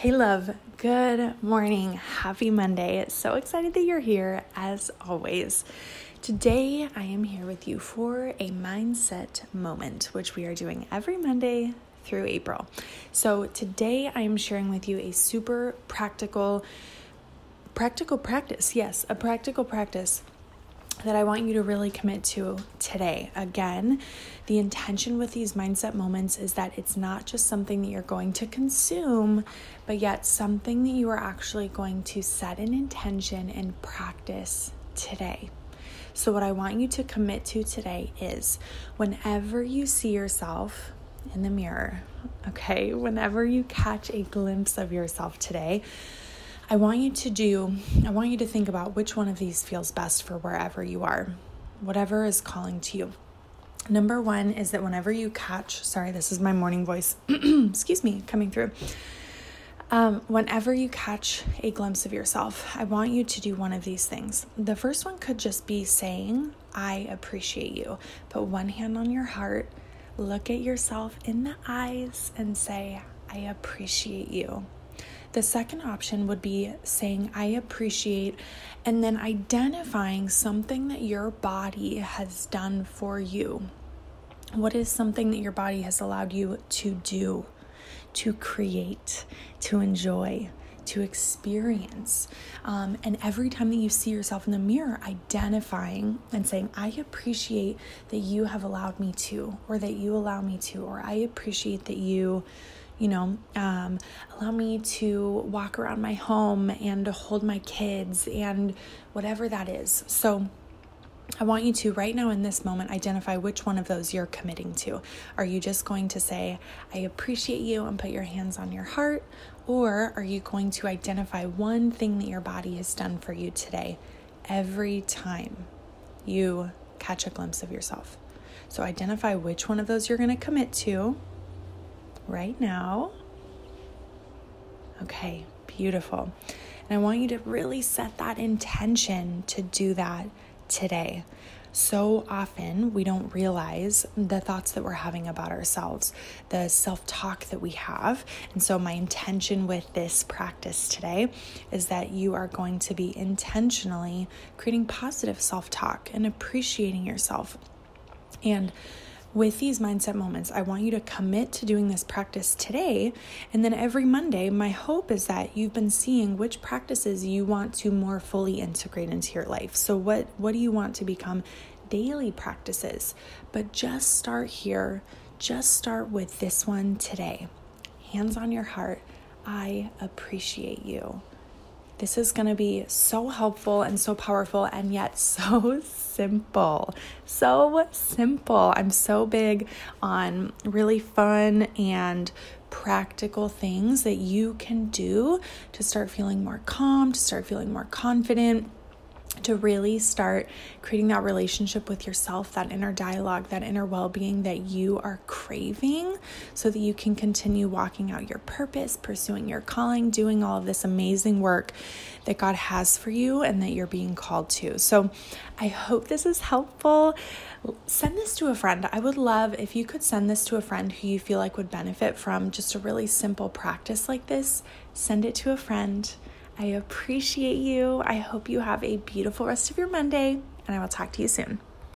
Hey love, good morning, happy Monday. So excited that you're here as always. Today I am here with you for a mindset moment, which we are doing every Monday through April. So today I am sharing with you a super practical practice. Yes, a practical practice that I want you to really commit to today. Again, the intention with these mindset moments is that it's not just something that you're going to consume, but yet something that you are actually going to set an intention and practice today. So what I want you to commit to today is whenever you see yourself in the mirror, okay, whenever you catch a glimpse of yourself today, I want you to think about which one of these feels best for wherever you are, whatever is calling to you. Number one is that whenever you catch, sorry, this is my morning voice, excuse me, coming through. Whenever you catch a glimpse of yourself, I want you to do one of these things. The first one could just be saying, I appreciate you. Put one hand on your heart, look at yourself in the eyes and say, I appreciate you. The second option would be saying, I appreciate, and then identifying something that your body has done for you. What is something that your body has allowed you to do, to create, to enjoy, to experience? And every time that you see yourself in the mirror, identifying and saying, I appreciate that you have allowed me to, or that you allow me to, or I appreciate that you allow me to walk around my home and to hold my kids and whatever that is. So I want you to right now in this moment, identify which one of those you're committing to. Are you just going to say, I appreciate you and put your hands on your heart? Or are you going to identify one thing that your body has done for you today every time you catch a glimpse of yourself? So identify which one of those you're going to commit to right now. Okay, beautiful. And I want you to really set that intention to do that today. So often we don't realize the thoughts that we're having about ourselves, the self-talk that we have. And so my intention with this practice today is that you are going to be intentionally creating positive self-talk and appreciating yourself. And with these mindset moments, I want you to commit to doing this practice today. And then every Monday, my hope is that you've been seeing which practices you want to more fully integrate into your life. So what do you want to become daily practices? But just start here. Just start with this one today. Hands on your heart. I appreciate you. This is going to be so helpful and so powerful and yet so simple. So simple. I'm so big on really fun and practical things that you can do to start feeling more calm, to start feeling more confident, to really start creating that relationship with yourself, that inner dialogue, that inner well-being that you are craving so that you can continue walking out your purpose, pursuing your calling, doing all of this amazing work that God has for you and that you're being called to. So I hope this is helpful. Send this to a friend. I would love if you could send this to a friend who you feel like would benefit from just a really simple practice like this. Send it to a friend. I appreciate you. I hope you have a beautiful rest of your Monday, and I will talk to you soon.